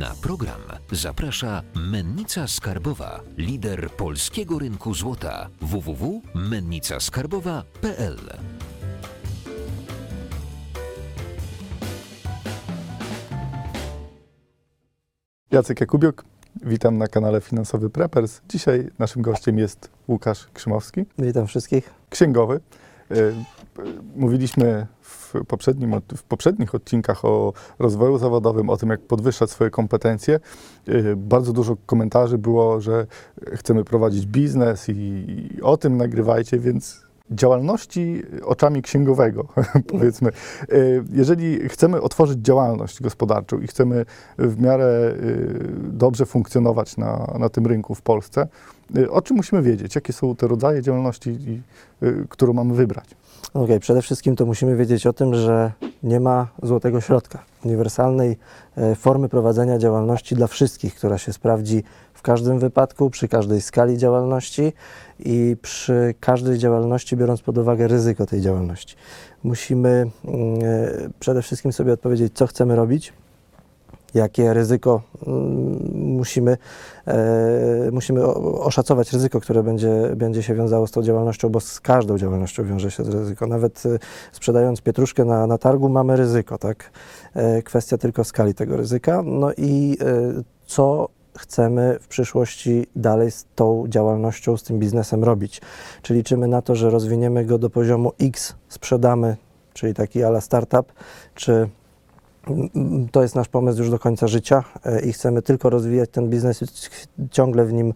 Na program zaprasza Mennica Skarbowa, lider polskiego rynku złota. www.mennicaskarbowa.pl. Jacek Jakubiuk, witam na kanale Finansowy Preppers. Dzisiaj naszym gościem jest Łukasz Krzymowski. Witam wszystkich. Księgowy. Mówiliśmy w poprzednich odcinkach o rozwoju zawodowym, o tym, jak podwyższać swoje kompetencje. Bardzo dużo komentarzy było, że chcemy prowadzić biznes i o tym nagrywajcie, więc działalności oczami księgowego, powiedzmy. Jeżeli chcemy otworzyć działalność gospodarczą i chcemy w miarę dobrze funkcjonować na tym rynku w Polsce, o czym musimy wiedzieć? Jakie są te rodzaje działalności, którą mamy wybrać? Okej, przede wszystkim to musimy wiedzieć o tym, że nie ma złotego środka, uniwersalnej formy prowadzenia działalności dla wszystkich, która się sprawdzi w każdym wypadku, przy każdej skali działalności i przy każdej działalności, biorąc pod uwagę ryzyko tej działalności. Musimy przede wszystkim sobie odpowiedzieć, co chcemy robić, jakie ryzyko musimy oszacować ryzyko, które będzie się wiązało z tą działalnością, bo z każdą działalnością wiąże się ryzyko. Nawet sprzedając pietruszkę na targu mamy ryzyko, tak? Kwestia tylko skali tego ryzyka. No i co chcemy w przyszłości dalej z tą działalnością, z tym biznesem robić. Czy liczymy na to, że rozwiniemy go do poziomu X, sprzedamy, czyli taki à la startup, czy to jest nasz pomysł już do końca życia i chcemy tylko rozwijać ten biznes, ciągle w nim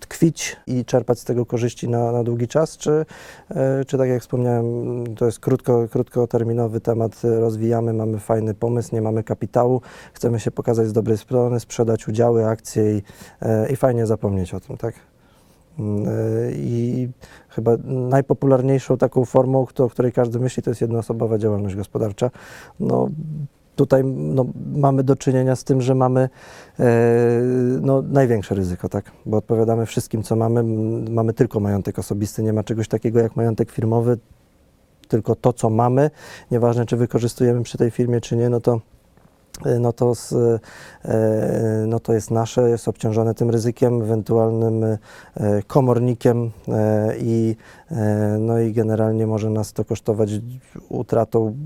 tkwić i czerpać z tego korzyści na długi czas, czy tak jak wspomniałem, to jest krótkoterminowy temat, rozwijamy, mamy fajny pomysł, nie mamy kapitału, chcemy się pokazać z dobrej strony, sprzedać udziały, akcje i fajnie zapomnieć o tym, tak? I chyba najpopularniejszą taką formą, o której każdy myśli, to jest jednoosobowa działalność gospodarcza. No, tutaj mamy do czynienia z tym, że mamy największe ryzyko, tak? Bo odpowiadamy wszystkim, co mamy. Mamy tylko majątek osobisty, nie ma czegoś takiego jak majątek firmowy, tylko to, co mamy. Nieważne, czy wykorzystujemy przy tej firmie, czy nie, to jest nasze, jest obciążone tym ryzykiem, ewentualnym komornikiem i generalnie może nas to kosztować utratą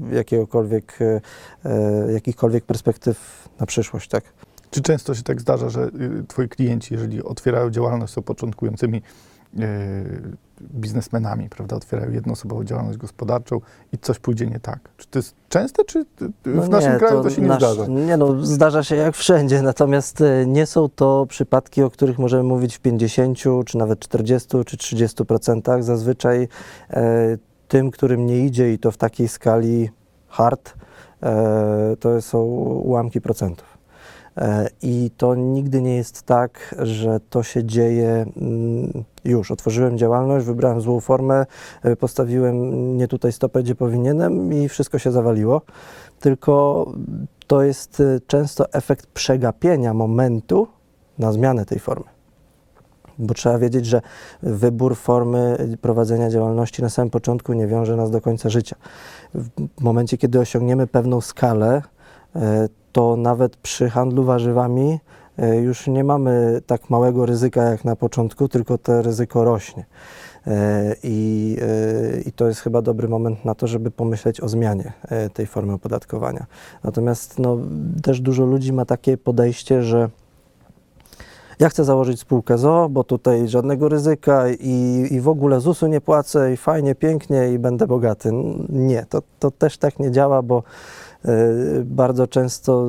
jakichkolwiek perspektyw na przyszłość, tak? Czy często się tak zdarza, że twoi klienci, jeżeli otwierają działalność, są początkującymi biznesmenami, prawda, otwierają jednoosobową działalność gospodarczą i coś pójdzie nie tak? Czy to jest częste, czy w naszym kraju to się nie zdarza? Zdarza się jak wszędzie, natomiast nie są to przypadki, o których możemy mówić w 50, czy nawet 40, czy 30%. Zazwyczaj tym, którym nie idzie i to w takiej skali hard, to są ułamki procentów. I to nigdy nie jest tak, że to się dzieje już. Otworzyłem działalność, wybrałem złą formę, postawiłem nie tutaj stopę, gdzie powinienem i wszystko się zawaliło. Tylko to jest często efekt przegapienia momentu na zmianę tej formy. Bo trzeba wiedzieć, że wybór formy prowadzenia działalności na samym początku nie wiąże nas do końca życia. W momencie, kiedy osiągniemy pewną skalę, to nawet przy handlu warzywami już nie mamy tak małego ryzyka jak na początku, tylko to ryzyko rośnie. I to jest chyba dobry moment na to, żeby pomyśleć o zmianie tej formy opodatkowania. Natomiast też dużo ludzi ma takie podejście, że ja chcę założyć spółkę z o.o., bo tutaj żadnego ryzyka i w ogóle ZUS-u nie płacę i fajnie, pięknie i będę bogaty. Nie, to też tak nie działa, bo bardzo często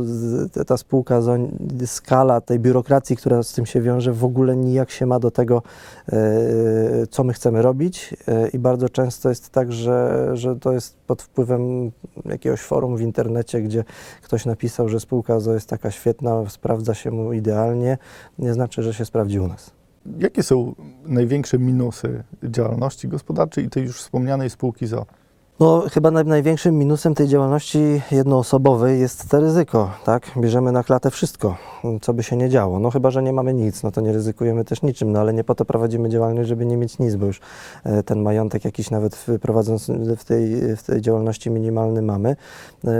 ta spółka z o.o., skala tej biurokracji, która z tym się wiąże, w ogóle nijak się ma do tego, co my chcemy robić i bardzo często jest tak, że to jest pod wpływem jakiegoś forum w internecie, gdzie ktoś napisał, że spółka z o.o. jest taka świetna, sprawdza się mu idealnie, nie znaczy, że się sprawdzi u nas. Jakie są największe minusy działalności gospodarczej i tej już wspomnianej spółki z o.o.? No, chyba największym minusem tej działalności jednoosobowej jest to ryzyko, tak? Bierzemy na klatę wszystko, co by się nie działo. No chyba że nie mamy nic, no to nie ryzykujemy też niczym, no ale nie po to prowadzimy działalność, żeby nie mieć nic, bo już ten majątek jakiś nawet prowadząc w tej działalności minimalny mamy,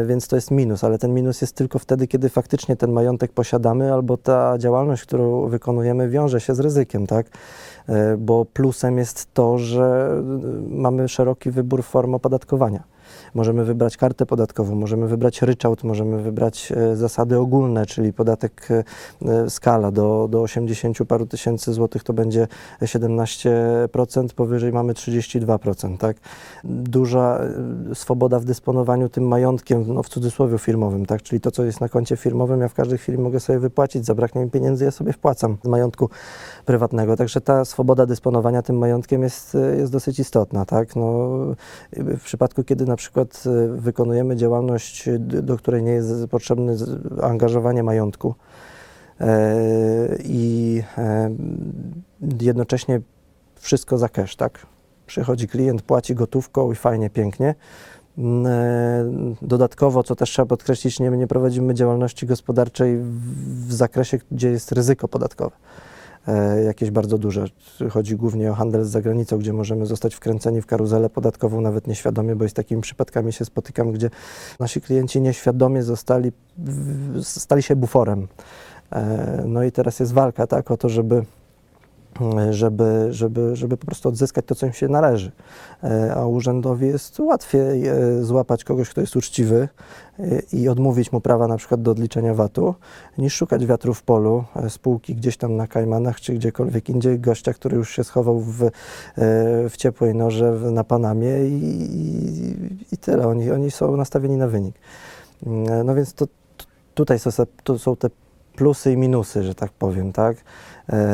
więc to jest minus, ale ten minus jest tylko wtedy, kiedy faktycznie ten majątek posiadamy albo ta działalność, którą wykonujemy, wiąże się z ryzykiem, tak? Bo plusem jest to, że mamy szeroki wybór form opodatkowania. Możemy wybrać kartę podatkową, możemy wybrać ryczałt, możemy wybrać zasady ogólne, czyli podatek skala do 80 paru tysięcy złotych to będzie 17%, powyżej mamy 32%. Tak? Duża swoboda w dysponowaniu tym majątkiem, no w cudzysłowie firmowym, tak? Czyli to, co jest na koncie firmowym, ja w każdej chwili mogę sobie wypłacić, zabraknie mi pieniędzy, ja sobie wpłacam z majątku prywatnego. Także ta swoboda dysponowania tym majątkiem jest dosyć istotna. Tak? No, w przypadku, kiedy na przykład wykonujemy działalność, do której nie jest potrzebne angażowanie majątku i jednocześnie wszystko za cash, tak? Przychodzi klient, płaci gotówką i fajnie, pięknie. Dodatkowo, co też trzeba podkreślić, nie prowadzimy działalności gospodarczej w zakresie, gdzie jest ryzyko podatkowe. Jakieś bardzo duże. Chodzi głównie o handel z zagranicą, gdzie możemy zostać wkręceni w karuzelę podatkową, nawet nieświadomie, bo z takimi przypadkami się spotykam, gdzie nasi klienci nieświadomie stali się buforem. No i teraz jest walka, tak, o to, żeby po prostu odzyskać to, co im się należy. A urzędowi jest łatwiej złapać kogoś, kto jest uczciwy i odmówić mu prawa na przykład do odliczenia VAT-u, niż szukać wiatru w polu spółki gdzieś tam na Kajmanach czy gdziekolwiek indziej, gościa, który już się schował w ciepłej norze na Panamie i tyle. Oni są nastawieni na wynik. No więc tutaj są te plusy i minusy, że tak powiem, tak?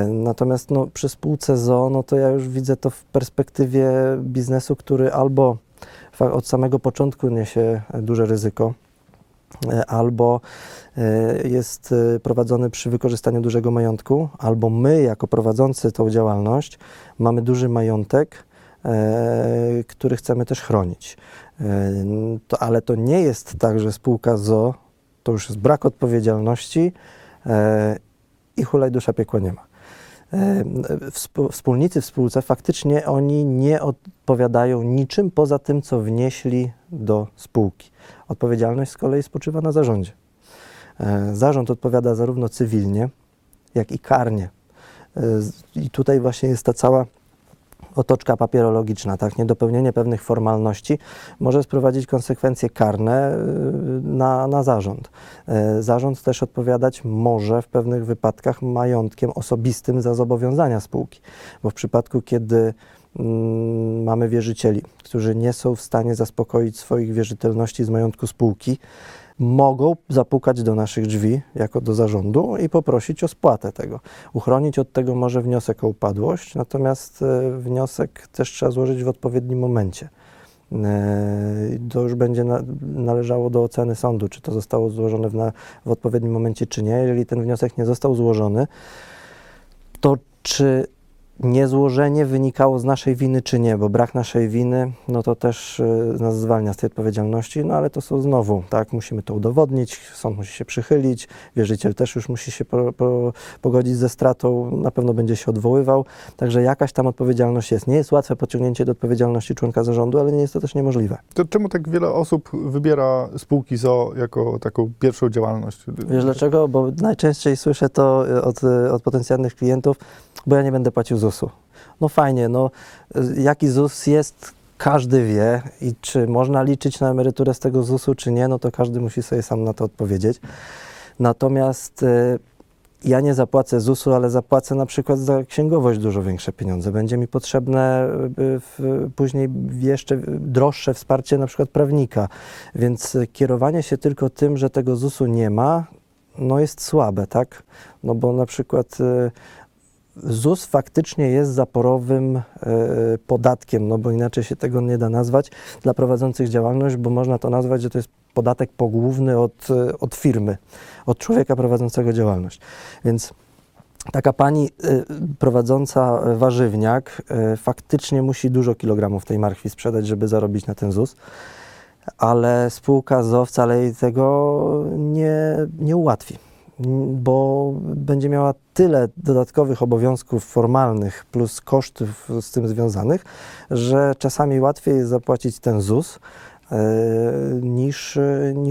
Natomiast no, przy spółce z o.o., no to ja już widzę to w perspektywie biznesu, który albo od samego początku niesie duże ryzyko, albo jest prowadzony przy wykorzystaniu dużego majątku, albo my jako prowadzący tą działalność mamy duży majątek, który chcemy też chronić. Ale to nie jest tak, że spółka z o.o. to już jest brak odpowiedzialności i hulaj dusza, piekła nie ma. Wspólnicy w spółce faktycznie oni nie odpowiadają niczym poza tym, co wnieśli do spółki. Odpowiedzialność z kolei spoczywa na zarządzie. Zarząd odpowiada zarówno cywilnie, jak i karnie. I tutaj właśnie jest ta cała otoczka papierologiczna, tak? Niedopełnienie pewnych formalności może sprowadzić konsekwencje karne na zarząd. Zarząd też odpowiadać może w pewnych wypadkach majątkiem osobistym za zobowiązania spółki, bo w przypadku, kiedy mamy wierzycieli, którzy nie są w stanie zaspokoić swoich wierzytelności z majątku spółki, mogą zapukać do naszych drzwi jako do zarządu i poprosić o spłatę tego. Uchronić od tego może wniosek o upadłość, natomiast wniosek też trzeba złożyć w odpowiednim momencie. To już będzie należało do oceny sądu, czy to zostało złożone w odpowiednim momencie, czy nie. Jeżeli ten wniosek nie został złożony, to czy niezłożenie wynikało z naszej winy czy nie, bo brak naszej winy, no to też nas zwalnia z tej odpowiedzialności, no ale to są znowu, tak, musimy to udowodnić, sąd musi się przychylić, wierzyciel też już musi się pogodzić ze stratą, na pewno będzie się odwoływał, także jakaś tam odpowiedzialność jest. Nie jest łatwe pociągnięcie do odpowiedzialności członka zarządu, ale nie jest to też niemożliwe. To czemu tak wiele osób wybiera spółki z o.o. jako taką pierwszą działalność? Wiesz dlaczego? Bo najczęściej słyszę to od potencjalnych klientów, bo ja nie będę płacił ZUS-u. No fajnie, no jaki ZUS jest, każdy wie i czy można liczyć na emeryturę z tego ZUS-u, czy nie, no to każdy musi sobie sam na to odpowiedzieć. Natomiast ja nie zapłacę ZUS-u, ale zapłacę na przykład za księgowość dużo większe pieniądze. Będzie mi potrzebne później jeszcze droższe wsparcie na przykład prawnika, więc kierowanie się tylko tym, że tego ZUS-u nie ma, no jest słabe, tak? No bo na przykład ZUS faktycznie jest zaporowym podatkiem, no bo inaczej się tego nie da nazwać, dla prowadzących działalność, bo można to nazwać, że to jest podatek pogłówny od firmy, od człowieka prowadzącego działalność. Więc taka pani prowadząca warzywniak faktycznie musi dużo kilogramów tej marchwi sprzedać, żeby zarobić na ten ZUS, ale spółka z o.o. wcale jej tego nie ułatwi, bo będzie miała tyle dodatkowych obowiązków formalnych plus kosztów z tym związanych, że czasami łatwiej jest zapłacić ten ZUS niż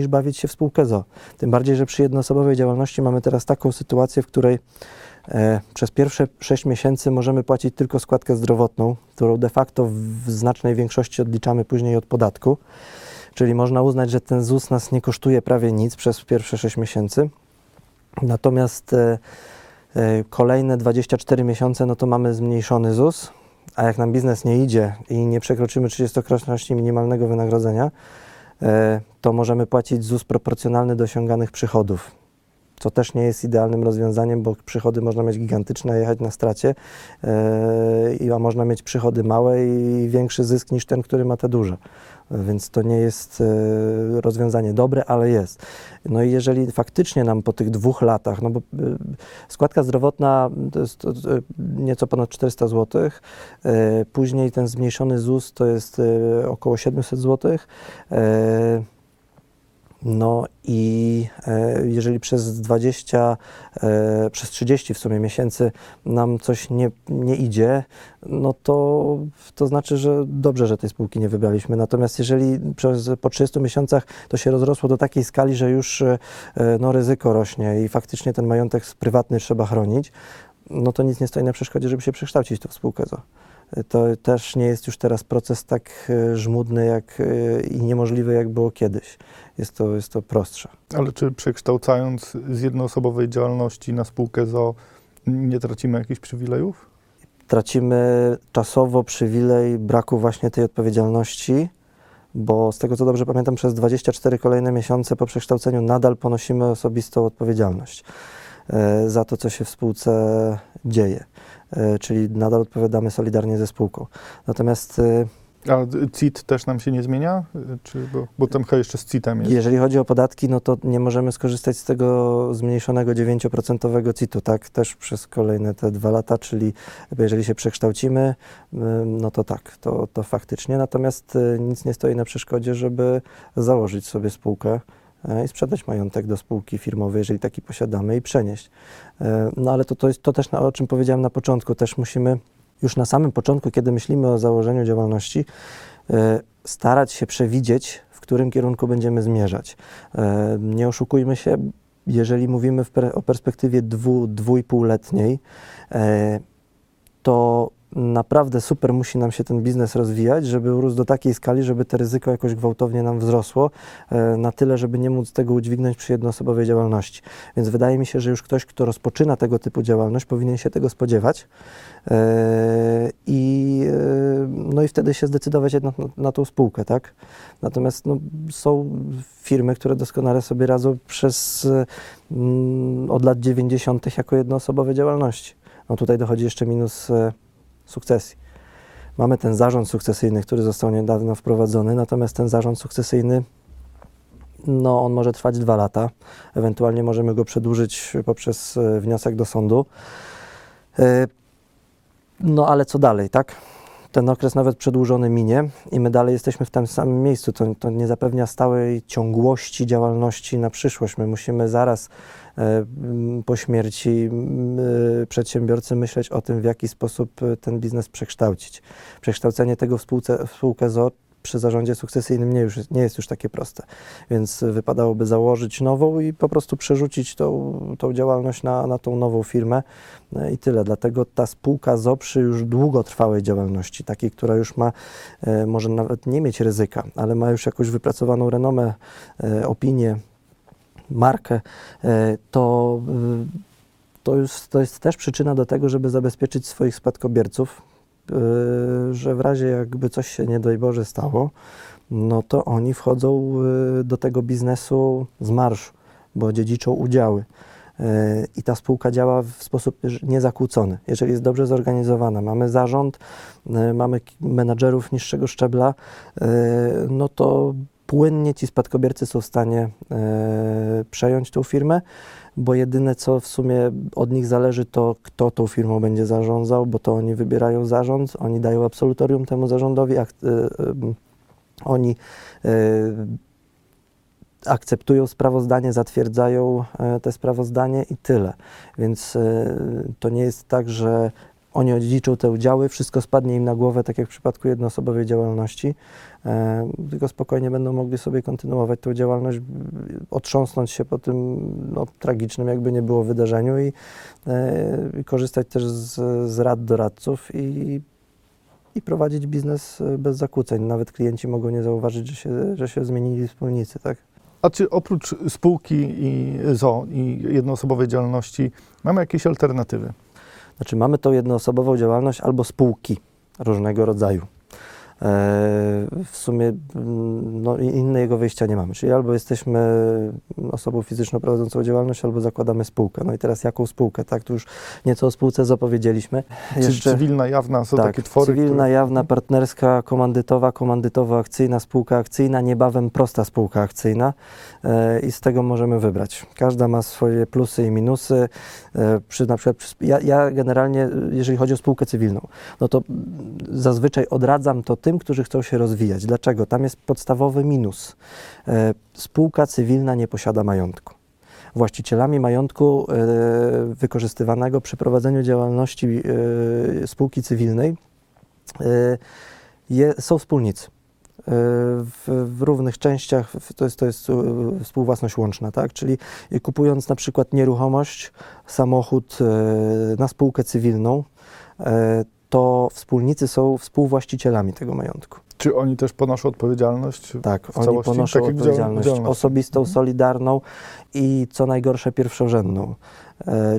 bawić się w spółkę z o.o. Tym bardziej, że przy jednoosobowej działalności mamy teraz taką sytuację, w której przez pierwsze 6 miesięcy możemy płacić tylko składkę zdrowotną, którą de facto w znacznej większości odliczamy później od podatku, czyli można uznać, że ten ZUS nas nie kosztuje prawie nic przez pierwsze 6 miesięcy. Natomiast kolejne 24 miesiące, no to mamy zmniejszony ZUS, a jak nam biznes nie idzie i nie przekroczymy 30-krotności minimalnego wynagrodzenia, to możemy płacić ZUS proporcjonalny do osiąganych przychodów, co też nie jest idealnym rozwiązaniem, bo przychody można mieć gigantyczne, jechać na stracie, a można mieć przychody małe i większy zysk niż ten, który ma te duże. Więc to nie jest rozwiązanie dobre, ale jest. No i jeżeli faktycznie nam po tych 2 latach, no bo składka zdrowotna to jest nieco ponad 400 zł, później ten zmniejszony ZUS to jest około 700 zł, no i jeżeli przez 30 w sumie miesięcy nam coś nie idzie, no to znaczy, że dobrze, że tej spółki nie wybraliśmy. Natomiast jeżeli po 30 miesiącach to się rozrosło do takiej skali, że już ryzyko rośnie i faktycznie ten majątek prywatny trzeba chronić, no to nic nie stoi na przeszkodzie, żeby się przekształcić to w spółkę z o.o. To też nie jest już teraz proces tak żmudny i niemożliwy, jak było kiedyś. Jest to prostsze. Ale czy przekształcając z jednoosobowej działalności na spółkę z o.o. nie tracimy jakichś przywilejów? Tracimy czasowo przywilej braku właśnie tej odpowiedzialności, bo z tego, co dobrze pamiętam, przez 24 kolejne miesiące po przekształceniu nadal ponosimy osobistą odpowiedzialność za to, co się w spółce dzieje. Czyli nadal odpowiadamy solidarnie ze spółką. Natomiast... A CIT też nam się nie zmienia? Bo tam chyba jeszcze z CIT-em jest. Jeżeli chodzi o podatki, no to nie możemy skorzystać z tego zmniejszonego 9% CIT-u, tak? Też przez kolejne te 2 lata, czyli jeżeli się przekształcimy, no to tak, to faktycznie. Natomiast nic nie stoi na przeszkodzie, żeby założyć sobie spółkę i sprzedać majątek do spółki firmowej, jeżeli taki posiadamy, i przenieść. No ale to jest to też, o czym powiedziałem na początku, też musimy już na samym początku, kiedy myślimy o założeniu działalności, starać się przewidzieć, w którym kierunku będziemy zmierzać. Nie oszukujmy się, jeżeli mówimy o perspektywie 2,5-letniej, to naprawdę super musi nam się ten biznes rozwijać, żeby urósł do takiej skali, żeby to ryzyko jakoś gwałtownie nam wzrosło, na tyle, żeby nie móc tego udźwignąć przy jednoosobowej działalności. Więc wydaje mi się, że już ktoś, kto rozpoczyna tego typu działalność, powinien się tego spodziewać i wtedy się zdecydować jednak na tą spółkę, tak? Natomiast są firmy, które doskonale sobie radzą od lat 90. jako jednoosobowe działalności. No tutaj dochodzi jeszcze minus sukcesji. Mamy ten zarząd sukcesyjny, który został niedawno wprowadzony, natomiast ten zarząd sukcesyjny, on może trwać 2 lata. Ewentualnie możemy go przedłużyć poprzez wniosek do sądu. No ale co dalej, tak? Ten okres nawet przedłużony minie i my dalej jesteśmy w tym samym miejscu. To nie zapewnia stałej ciągłości działalności na przyszłość. My musimy zaraz po śmierci przedsiębiorcy myśleć o tym, w jaki sposób ten biznes przekształcić. Przekształcenie tego w spółkę z o.o. przy zarządzie sukcesyjnym nie jest już takie proste, więc wypadałoby założyć nową i po prostu przerzucić tą działalność na tą nową firmę i tyle. Dlatego ta spółka z o.o. przy już długotrwałej działalności, takiej, która już ma, może nawet nie mieć ryzyka, ale ma już jakąś wypracowaną renomę, opinię, markę, to jest też przyczyna do tego, żeby zabezpieczyć swoich spadkobierców, że w razie jakby coś się nie daj Boże stało, no to oni wchodzą do tego biznesu z marszu, bo dziedziczą udziały. I ta spółka działa w sposób niezakłócony, jeżeli jest dobrze zorganizowana. Mamy zarząd, mamy menadżerów niższego szczebla, no to płynnie ci spadkobiercy są w stanie przejąć tą firmę, bo jedyne co w sumie od nich zależy to, kto tą firmą będzie zarządzał, bo to oni wybierają zarząd, oni dają absolutorium temu zarządowi, oni akceptują sprawozdanie, zatwierdzają te sprawozdanie i tyle. Więc to nie jest tak, że oni odziedziczą te udziały, wszystko spadnie im na głowę, tak jak w przypadku jednoosobowej działalności, tylko spokojnie będą mogli sobie kontynuować tę działalność, otrząsnąć się po tym tragicznym, jakby nie było, wydarzeniu i korzystać też z rad doradców i prowadzić biznes bez zakłóceń. Nawet klienci mogą nie zauważyć, że się zmienili wspólnicy, tak? A czy oprócz spółki i ZO i jednoosobowej działalności mamy jakieś alternatywy? Znaczy mamy tą jednoosobową działalność albo spółki różnego rodzaju. W sumie inne jego wyjścia nie mamy, czyli albo jesteśmy osobą fizyczną prowadzącą działalność, albo zakładamy spółkę. No i teraz jaką spółkę, tak? Tu już nieco o spółce zapowiedzieliśmy. Jeszcze cywilna, jawna są tak, takie twory? Cywilna, które... jawna, partnerska, komandytowa, komandytowo-akcyjna, spółka akcyjna, niebawem prosta spółka akcyjna i z tego możemy wybrać. Każda ma swoje plusy i minusy. Ja generalnie, jeżeli chodzi o spółkę cywilną, no to zazwyczaj odradzam to tym, którzy chcą się rozwijać. Dlaczego? Tam jest podstawowy minus. Spółka cywilna nie posiada majątku. Właścicielami majątku wykorzystywanego przy prowadzeniu działalności spółki cywilnej są wspólnicy. W równych częściach, to jest współwłasność łączna, tak? Czyli kupując na przykład nieruchomość, samochód na spółkę cywilną, to wspólnicy są współwłaścicielami tego majątku. Czy oni też ponoszą odpowiedzialność? Tak, oni ponoszą odpowiedzialność osobistą, solidarną i co najgorsze pierwszorzędną.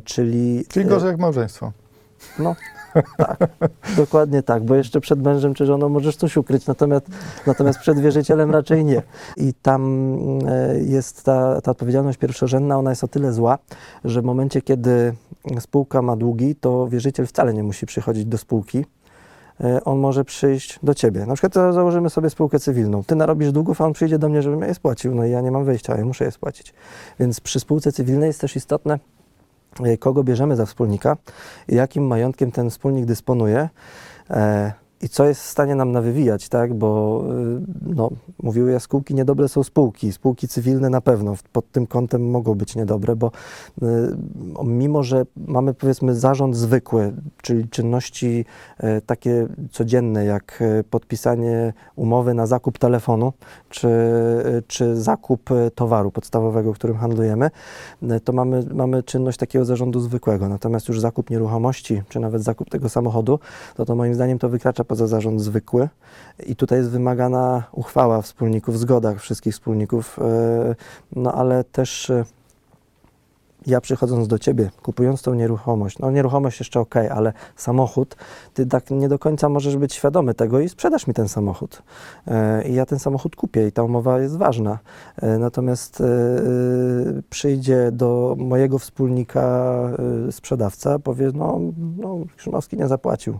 Czyli gorzej jak małżeństwo. No, tak, dokładnie tak, bo jeszcze przed mężem czy żoną możesz coś ukryć, natomiast przed wierzycielem raczej nie. I tam jest ta odpowiedzialność pierwszorzędna, ona jest o tyle zła, że w momencie, kiedy spółka ma długi, to wierzyciel wcale nie musi przychodzić do spółki. On może przyjść do ciebie. Na przykład założymy sobie spółkę cywilną. Ty narobisz długów, a on przyjdzie do mnie, żebym ja je spłacił. No i ja nie mam wyjścia, ja muszę je spłacić. Więc przy spółce cywilnej jest też istotne, kogo bierzemy za wspólnika, jakim majątkiem ten wspólnik dysponuje i co jest w stanie nam nawywijać, tak? Bo mówiły jaskółki, niedobre są spółki. Spółki cywilne na pewno pod tym kątem mogą być niedobre, bo mimo, że mamy powiedzmy zarząd zwykły, czyli czynności takie codzienne jak podpisanie umowy na zakup telefonu czy zakup towaru podstawowego, którym handlujemy, to mamy czynność takiego zarządu zwykłego. Natomiast już zakup nieruchomości czy nawet zakup tego samochodu, to moim zdaniem to wykracza poza zarząd zwykły i tutaj jest wymagana uchwała wspólników, zgoda wszystkich wspólników, ale też ja przychodząc do ciebie, kupując tą nieruchomość, nieruchomość jeszcze ok, ale samochód, ty tak nie do końca możesz być świadomy tego i sprzedasz mi ten samochód. I ja ten samochód kupię i ta umowa jest ważna. Natomiast przyjdzie do mojego wspólnika sprzedawca, powie, Krzymowski nie zapłacił.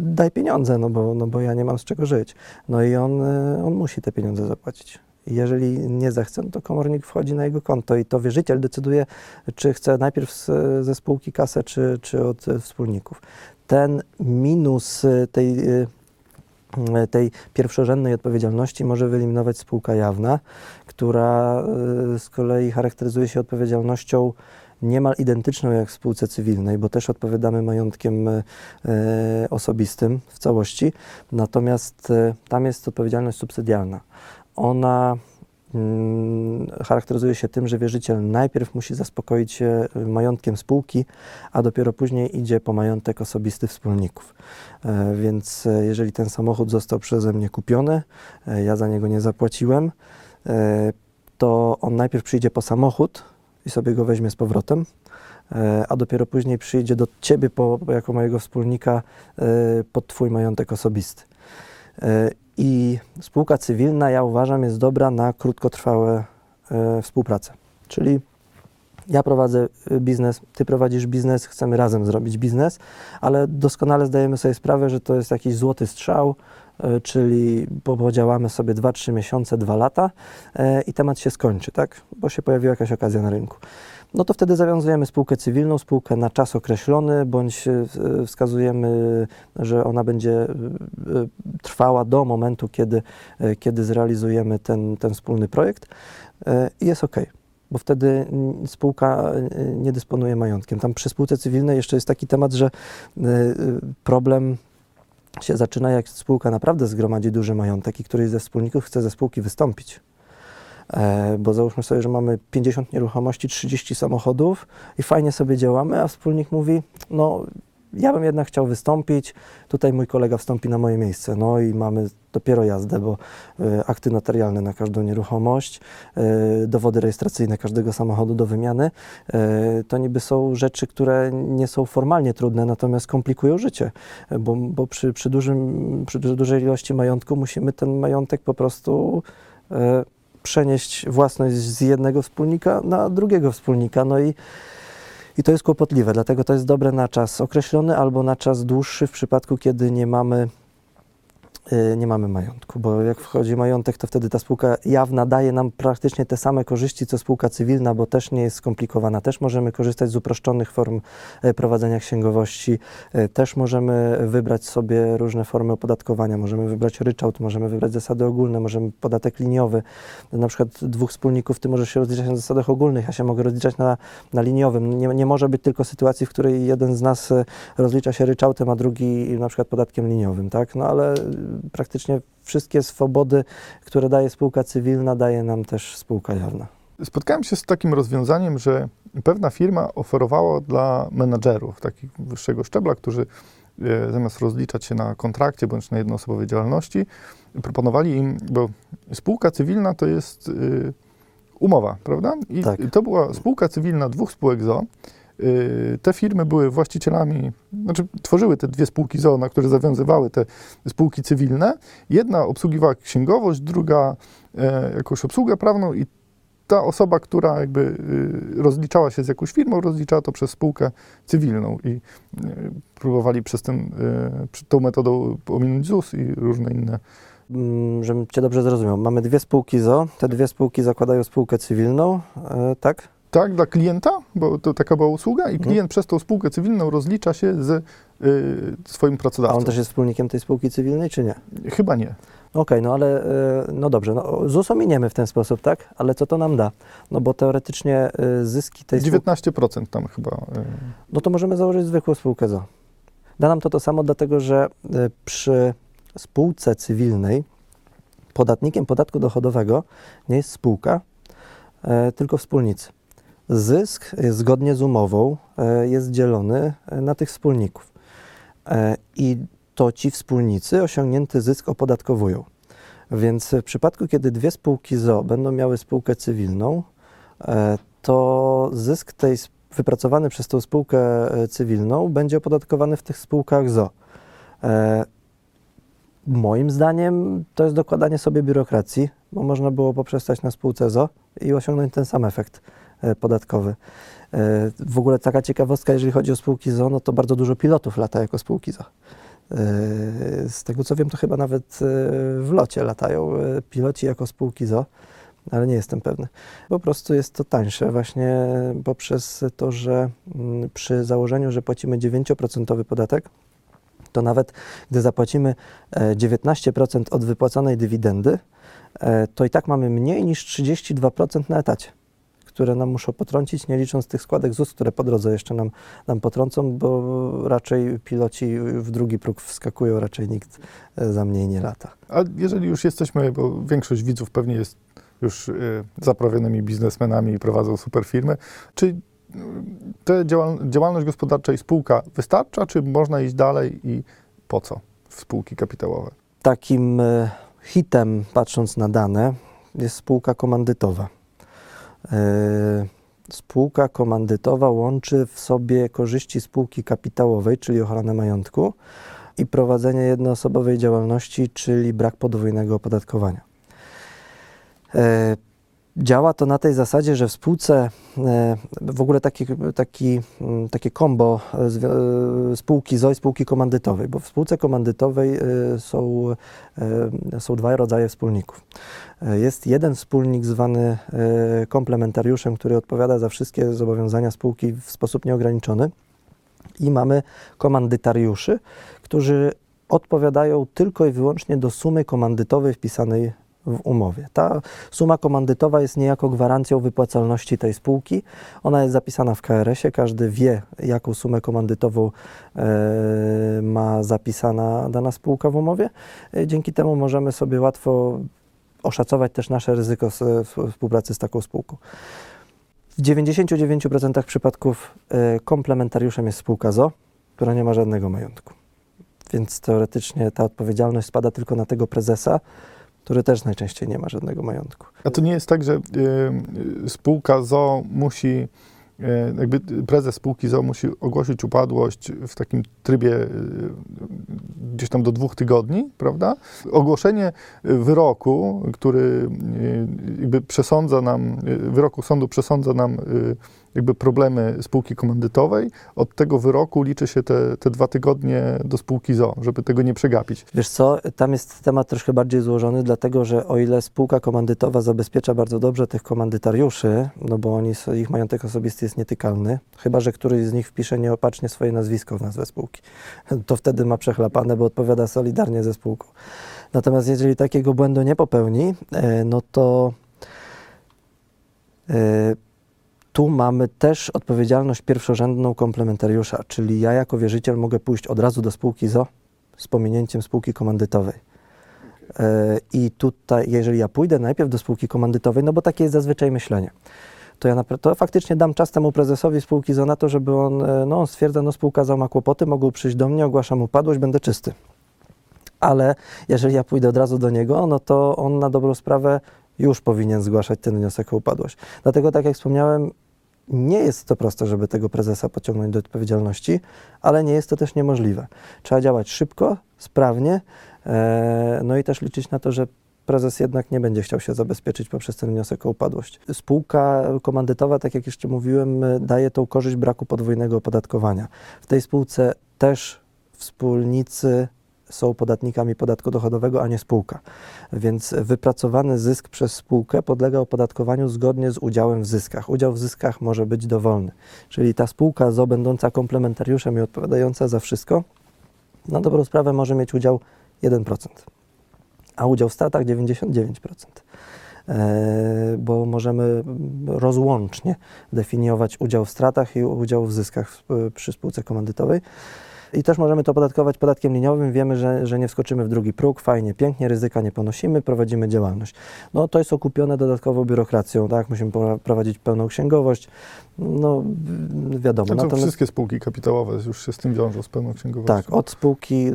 Daj pieniądze, bo ja nie mam z czego żyć. No i on musi te pieniądze zapłacić. Jeżeli nie zechce, to komornik wchodzi na jego konto i to wierzyciel decyduje, czy chce najpierw ze spółki kasę, czy od wspólników. Ten minus tej pierwszorzędnej odpowiedzialności może wyeliminować spółka jawna, która z kolei charakteryzuje się odpowiedzialnością niemal identyczną jak w spółce cywilnej, bo też odpowiadamy majątkiem osobistym w całości, natomiast tam jest odpowiedzialność subsydialna. Ona charakteryzuje się tym, że wierzyciel najpierw musi zaspokoić się majątkiem spółki, a dopiero później idzie po majątek osobisty wspólników. Więc jeżeli ten samochód został przeze mnie kupiony, ja za niego nie zapłaciłem, to on najpierw przyjdzie po samochód i sobie go weźmie z powrotem, a dopiero później przyjdzie do ciebie jako mojego wspólnika pod twój majątek osobisty. I spółka cywilna, ja uważam, jest dobra na krótkotrwałe współpracę. Czyli ja prowadzę biznes, ty prowadzisz biznes, chcemy razem zrobić biznes, ale doskonale zdajemy sobie sprawę, że to jest jakiś złoty strzał, czyli podziałamy sobie 2-3 miesiące, 2 lata i temat się skończy, tak? Bo się pojawiła jakaś okazja na rynku. No to wtedy zawiązujemy spółkę cywilną, spółkę na czas określony, bądź wskazujemy, że ona będzie trwała do momentu, kiedy zrealizujemy ten wspólny projekt i jest ok. Bo wtedy spółka nie dysponuje majątkiem. Tam przy spółce cywilnej jeszcze jest taki temat, że problem się zaczyna, jak spółka naprawdę zgromadzi duży majątek i któryś ze wspólników chce ze spółki wystąpić. Bo załóżmy sobie, że mamy 50 nieruchomości, 30 samochodów i fajnie sobie działamy, a wspólnik mówi, no ja bym jednak chciał wystąpić, tutaj mój kolega wstąpi na moje miejsce. No i mamy dopiero jazdę, bo akty notarialne na każdą nieruchomość, dowody rejestracyjne każdego samochodu do wymiany, to niby są rzeczy, które nie są formalnie trudne, natomiast komplikują życie, bo przy dużej ilości majątku musimy ten majątek po prostu przenieść własność z jednego wspólnika na drugiego wspólnika. No i to jest kłopotliwe, dlatego to jest dobre na czas określony albo na czas dłuższy w przypadku, kiedy nie mamy majątku, bo jak wchodzi majątek, to wtedy ta spółka jawna daje nam praktycznie te same korzyści, co spółka cywilna, bo też nie jest skomplikowana. Też możemy korzystać z uproszczonych form prowadzenia księgowości, też możemy wybrać sobie różne formy opodatkowania, możemy wybrać ryczałt, możemy wybrać zasady ogólne, możemy podatek liniowy. Na przykład dwóch wspólników, ty możesz się rozliczać na zasadach ogólnych, ja się mogę rozliczać na liniowym. Nie może być tylko sytuacji, w której jeden z nas rozlicza się ryczałtem, a drugi na przykład podatkiem liniowym, tak? No ale praktycznie wszystkie swobody, które daje spółka cywilna, daje nam też spółka jawna. Spotkałem się z takim rozwiązaniem, że pewna firma oferowała dla menadżerów takich wyższego szczebla, którzy zamiast rozliczać się na kontrakcie bądź na jednoosobowej działalności, proponowali im, bo spółka cywilna to jest umowa, prawda? I tak. To była spółka cywilna dwóch spółek z o.o. Te firmy były właścicielami, znaczy tworzyły te dwie spółki z o.o., na które zawiązywały te spółki cywilne. Jedna obsługiwała księgowość, druga jakąś obsługę prawną i ta osoba, która jakby rozliczała się z jakąś firmą, rozliczała to przez spółkę cywilną i próbowali przez tą metodą ominąć ZUS i różne inne. Żebym cię dobrze zrozumiał, mamy dwie spółki z o.o., te dwie spółki zakładają spółkę cywilną, tak? Tak, dla klienta, bo to taka była usługa i klient przez tą spółkę cywilną rozlicza się z swoim pracodawcą. A on też jest wspólnikiem tej spółki cywilnej, czy nie? Chyba nie. Okej, no ale no dobrze, no ZUS ominiemy w ten sposób, tak? Ale co to nam da? No bo teoretycznie zyski tej spółki... 19% tam chyba... No to możemy założyć zwykłą spółkę z o.o. Da nam to samo, dlatego że przy spółce cywilnej podatnikiem podatku dochodowego nie jest spółka, tylko wspólnicy. Zysk zgodnie z umową jest dzielony na tych wspólników i to ci wspólnicy osiągnięty zysk opodatkowują. Więc w przypadku, kiedy dwie spółki z o.o. będą miały spółkę cywilną, to zysk tej wypracowany przez tą spółkę cywilną będzie opodatkowany w tych spółkach z o.o. Moim zdaniem to jest dokładanie sobie biurokracji, bo można było poprzestać na spółce z o.o. i osiągnąć ten sam efekt podatkowy. W ogóle taka ciekawostka, jeżeli chodzi o spółki z o.o., no to bardzo dużo pilotów lata jako spółki z o.o. Z tego co wiem, to chyba nawet w locie latają piloci jako spółki z o.o., ale nie jestem pewny. Po prostu jest to tańsze właśnie poprzez to, że przy założeniu, że płacimy 9% podatek, to nawet gdy zapłacimy 19% od wypłaconej dywidendy, to i tak mamy mniej niż 32% na etacie, które nam muszą potrącić, nie licząc tych składek ZUS, które po drodze jeszcze nam potrącą, bo raczej piloci w drugi próg wskakują, raczej nikt za mniej nie lata. A jeżeli już jesteśmy, bo większość widzów pewnie jest już zaprawionymi biznesmenami i prowadzą super firmy, czy ta działalność gospodarcza i spółka wystarcza, czy można iść dalej i po co w spółki kapitałowe? Takim hitem, patrząc na dane, jest spółka komandytowa. Spółka komandytowa łączy w sobie korzyści spółki kapitałowej, czyli ochronę majątku i prowadzenie jednoosobowej działalności, czyli brak podwójnego opodatkowania. Działa to na tej zasadzie, że w spółce w ogóle takie kombo spółki z o.o. i spółki komandytowej, bo w spółce komandytowej są dwa rodzaje wspólników. Jest jeden wspólnik zwany komplementariuszem, który odpowiada za wszystkie zobowiązania spółki w sposób nieograniczony, i mamy komandytariuszy, którzy odpowiadają tylko i wyłącznie do sumy komandytowej wpisanej w umowie. Ta suma komandytowa jest niejako gwarancją wypłacalności tej spółki. Ona jest zapisana w KRS-ie, każdy wie, jaką sumę komandytową ma zapisana dana spółka w umowie. Dzięki temu możemy sobie łatwo oszacować też nasze ryzyko współpracy z taką spółką. W 99% przypadków komplementariuszem jest spółka z o.o., która nie ma żadnego majątku. Więc teoretycznie ta odpowiedzialność spada tylko na tego prezesa, który też najczęściej nie ma żadnego majątku. A to nie jest tak, że spółka z o.o. musi, prezes spółki z o.o. musi ogłosić upadłość w takim trybie gdzieś tam do 2 tygodni, prawda? Ogłoszenie wyroku, który jakby przesądza nam, wyroku sądu przesądza nam jakby problemy spółki komandytowej, od tego wyroku liczy się te 2 tygodnie do spółki z o.o., żeby tego nie przegapić. Wiesz co, tam jest temat troszkę bardziej złożony, dlatego że o ile spółka komandytowa zabezpiecza bardzo dobrze tych komandytariuszy, no bo ich majątek osobisty jest nietykalny, chyba że któryś z nich wpisze nieopatrznie swoje nazwisko w nazwę spółki. To wtedy ma przechlapane, bo odpowiada solidarnie ze spółką. Natomiast jeżeli takiego błędu nie popełni, no to tu mamy też odpowiedzialność pierwszorzędną komplementariusza, czyli ja jako wierzyciel mogę pójść od razu do spółki z o.o. z pominięciem spółki komandytowej. I tutaj, jeżeli ja pójdę najpierw do spółki komandytowej, no bo takie jest zazwyczaj myślenie, to ja to faktycznie dam czas temu prezesowi spółki z o.o. na to, żeby on stwierdza, no spółka z o.o. ma kłopoty, mogą przyjść do mnie, ogłaszam upadłość, będę czysty. Ale jeżeli ja pójdę od razu do niego, no to on na dobrą sprawę już powinien zgłaszać ten wniosek o upadłość. Dlatego, tak jak wspomniałem, nie jest to proste, żeby tego prezesa pociągnąć do odpowiedzialności, ale nie jest to też niemożliwe. Trzeba działać szybko, sprawnie, no i też liczyć na to, że prezes jednak nie będzie chciał się zabezpieczyć poprzez ten wniosek o upadłość. Spółka komandytowa, tak jak jeszcze mówiłem, daje tą korzyść braku podwójnego opodatkowania. W tej spółce też wspólnicy są podatnikami podatku dochodowego, a nie spółka. Więc wypracowany zysk przez spółkę podlega opodatkowaniu zgodnie z udziałem w zyskach. Udział w zyskach może być dowolny. Czyli ta spółka z o.o. będąca komplementariuszem i odpowiadająca za wszystko, na dobrą sprawę może mieć udział 1%, a udział w stratach 99%. Bo możemy rozłącznie definiować udział w stratach i udział w zyskach przy spółce komandytowej. I też możemy to opodatkować podatkiem liniowym. Wiemy, że nie wskoczymy w drugi próg, fajnie, pięknie, ryzyka nie ponosimy, prowadzimy działalność. No to jest okupione dodatkową biurokracją, tak? Musimy prowadzić pełną księgowość, no wiadomo. To natomiast wszystkie spółki kapitałowe już się z tym wiążą, z pełną księgowością. Tak, od spółki,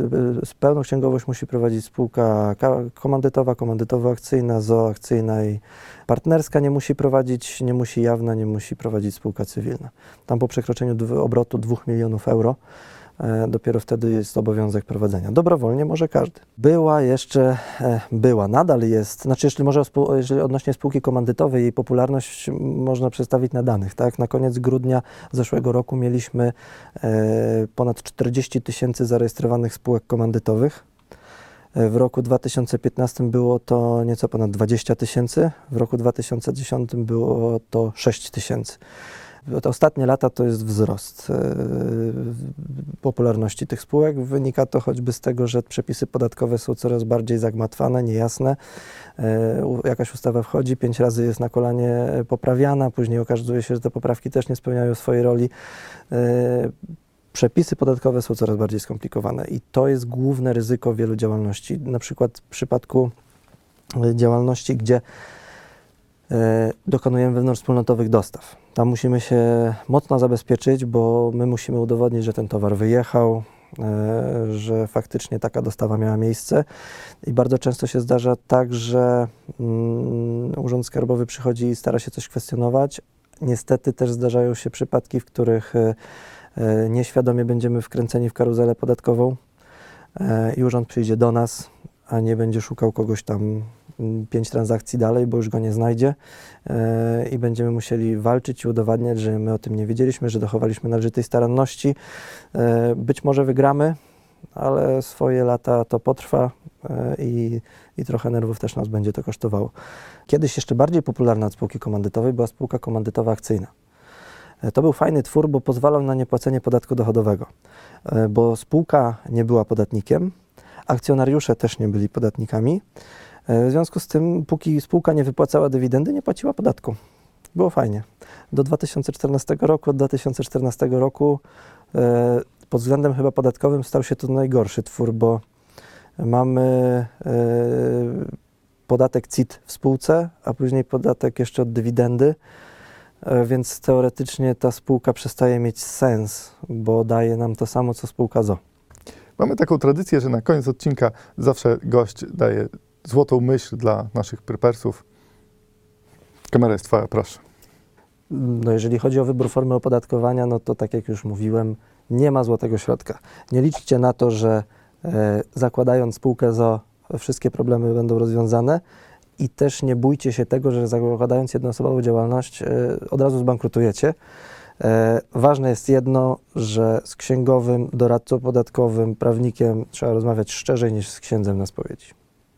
z pełną księgowość musi prowadzić spółka komandytowa, komandytowo-akcyjna, z o.o. akcyjna i partnerska nie musi prowadzić, nie musi jawna, nie musi prowadzić spółka cywilna. Tam po przekroczeniu obrotu 2 milionów euro dopiero wtedy jest obowiązek prowadzenia. Dobrowolnie może każdy. Nadal jest, znaczy jeżeli odnośnie spółki komandytowej, jej popularność można przedstawić na danych, tak? Na koniec grudnia zeszłego roku mieliśmy ponad 40 000 zarejestrowanych spółek komandytowych. W roku 2015 było to nieco ponad 20 000, w roku 2010 było to 6 000. Te ostatnie lata to jest wzrost popularności tych spółek. Wynika to choćby z tego, że przepisy podatkowe są coraz bardziej zagmatwane, niejasne. Jakaś ustawa wchodzi, 5 razy jest na kolanie poprawiana, później okazuje się, że te poprawki też nie spełniają swojej roli. Przepisy podatkowe są coraz bardziej skomplikowane i to jest główne ryzyko wielu działalności. Na przykład w przypadku działalności, gdzie dokonujemy wewnątrzwspólnotowych dostaw. Tam musimy się mocno zabezpieczyć, bo my musimy udowodnić, że ten towar wyjechał, że faktycznie taka dostawa miała miejsce. I bardzo często się zdarza tak, że Urząd Skarbowy przychodzi i stara się coś kwestionować. Niestety też zdarzają się przypadki, w których nieświadomie będziemy wkręceni w karuzelę podatkową i urząd przyjdzie do nas, a nie będzie szukał kogoś tam 5 transakcji dalej, bo już go nie znajdzie i będziemy musieli walczyć i udowadniać, że my o tym nie wiedzieliśmy, że dochowaliśmy należytej staranności. Być może wygramy, ale swoje lata to potrwa i trochę nerwów też nas będzie to kosztowało. Kiedyś jeszcze bardziej popularna od spółki komandytowej była spółka komandytowa akcyjna. To był fajny twór, bo pozwalał na niepłacenie podatku dochodowego, bo spółka nie była podatnikiem, akcjonariusze też nie byli podatnikami. W związku z tym, póki spółka nie wypłacała dywidendy, nie płaciła podatku. Było fajnie. Do 2014 roku, od 2014 roku pod względem chyba podatkowym stał się to najgorszy twór, bo mamy podatek CIT w spółce, a później podatek jeszcze od dywidendy, więc teoretycznie ta spółka przestaje mieć sens, bo daje nam to samo, co spółka z o.o. Mamy taką tradycję, że na koniec odcinka zawsze gość daje złotą myśl dla naszych preppersów. Kamera jest twoja, proszę. No jeżeli chodzi o wybór formy opodatkowania, no to tak jak już mówiłem, nie ma złotego środka. Nie liczcie na to, że zakładając spółkę z o.o. wszystkie problemy będą rozwiązane i też nie bójcie się tego, że zakładając jednoosobową działalność od razu zbankrutujecie. Ważne jest jedno, że z księgowym, doradcą podatkowym, prawnikiem trzeba rozmawiać szczerzej niż z księdzem na spowiedzi.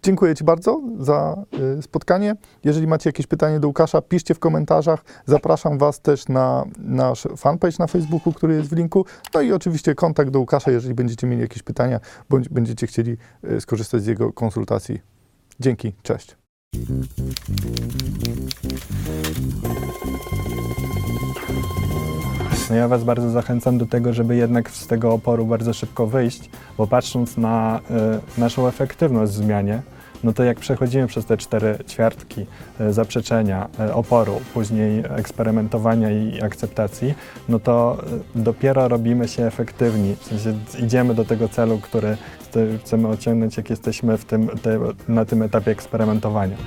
Dziękuję ci bardzo za spotkanie. Jeżeli macie jakieś pytanie do Łukasza, piszcie w komentarzach. Zapraszam was też na nasz fanpage na Facebooku, który jest w linku. No i oczywiście kontakt do Łukasza, jeżeli będziecie mieli jakieś pytania, bądź będziecie chcieli skorzystać z jego konsultacji. Dzięki, cześć. No ja was bardzo zachęcam do tego, żeby jednak z tego oporu bardzo szybko wyjść, bo patrząc na naszą efektywność w zmianie, no to jak przechodzimy przez te 4 ćwiartki zaprzeczenia, oporu, później eksperymentowania i akceptacji, no to dopiero robimy się efektywni, w sensie idziemy do tego celu, który chcemy osiągnąć, jak jesteśmy na tym etapie eksperymentowania.